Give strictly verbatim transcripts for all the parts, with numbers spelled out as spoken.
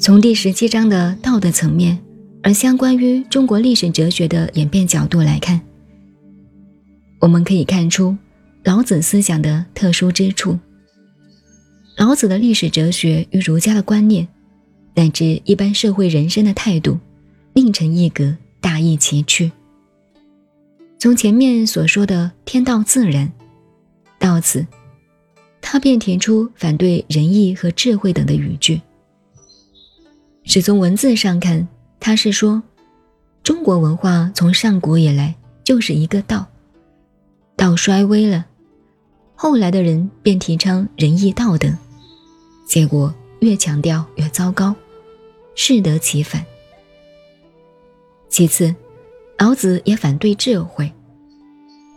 从第十七章的道的层面，而相关于中国历史哲学的演变角度来看，我们可以看出老子思想的特殊之处。老子的历史哲学与儒家的观念，乃至一般社会人生的态度，另成一格，大异其趣。从前面所说的天道自然，到此，他便提出反对仁义和智慧等的语句。只从文字上看，他是说，中国文化从上古以来就是一个道，道衰微了，后来的人便提倡仁义道德，结果越强调越糟糕，适得其反。其次，老子也反对智慧。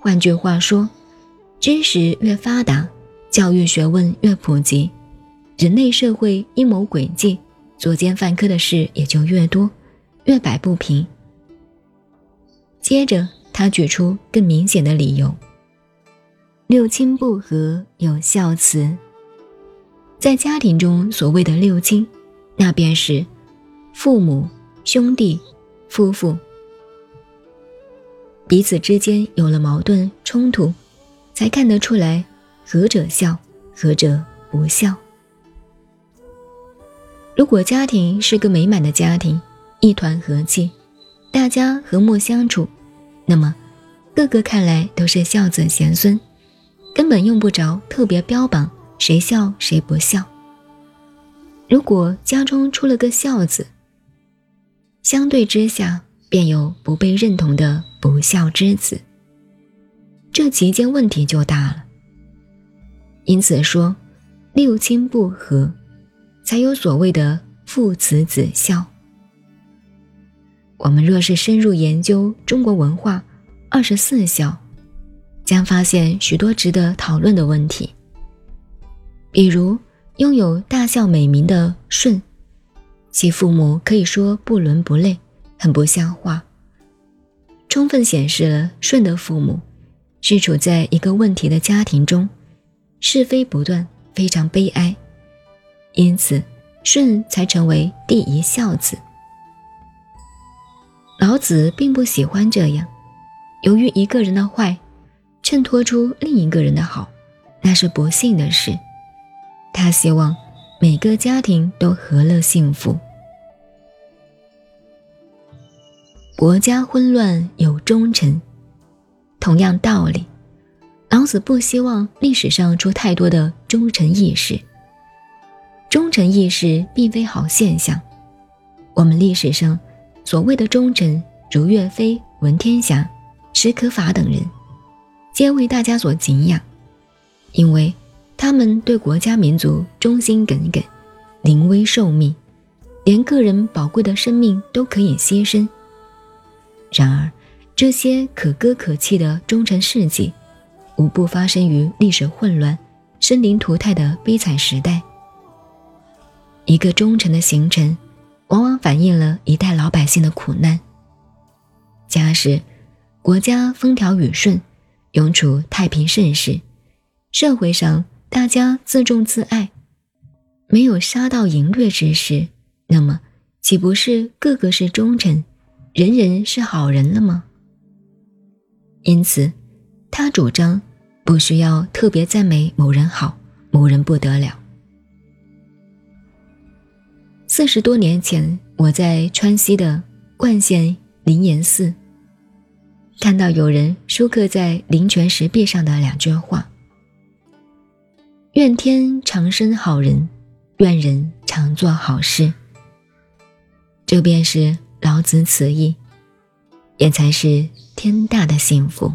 换句话说，知识越发达，教育学问越普及，人类社会阴谋诡计、作奸犯科的事也就越多，越摆不平。接着他举出更明显的理由，六亲不和有孝慈。在家庭中所谓的六亲，那便是父母、兄弟、夫妇，彼此之间有了矛盾冲突，才看得出来何者孝，何者不孝。如果家庭是个美满的家庭，一团和气，大家和睦相处，那么个个看来都是孝子贤孙，根本用不着特别标榜谁孝谁不孝。如果家中出了个孝子，相对之下便有不被认同的不孝之子，这其间问题就大了。因此说六亲不和，才有所谓的父慈子孝。我们若是深入研究中国文化二十四孝，将发现许多值得讨论的问题，比如拥有大孝美名的舜，其父母可以说不伦不类，很不像话，充分显示了舜的父母是处在一个问题的家庭中，是非不断，非常悲哀。因此舜才成为第一孝子。老子并不喜欢这样，由于一个人的坏衬托出另一个人的好，那是不幸的事。他希望每个家庭都和乐幸福。国家混乱有忠臣，同样道理，老子不希望历史上出太多的忠臣义士。忠臣义士并非好现象，我们历史上所谓的忠臣，如岳飞、文天祥、史可法等人，皆为大家所敬仰，因为他们对国家民族忠心耿耿，临危受命，连个人宝贵的生命都可以牺牲。然而这些可歌可泣的忠臣事迹，无不发生于历史混乱、生灵涂炭的悲惨时代。一个忠臣的形成，往往反映了一代老百姓的苦难。假使国家风调雨顺，永处太平盛世，社会上大家自重自爱，没有杀盗淫掠之事，那么岂不是个个是忠臣，人人是好人了吗？因此他主张不需要特别赞美某人好，某人不得了。四十多年前，我在川西的冠县灵岩寺看到有人书刻在灵泉石壁上的两句话，愿天常生好人，愿人常做好事。这便是老子此意，也才是天大的幸福。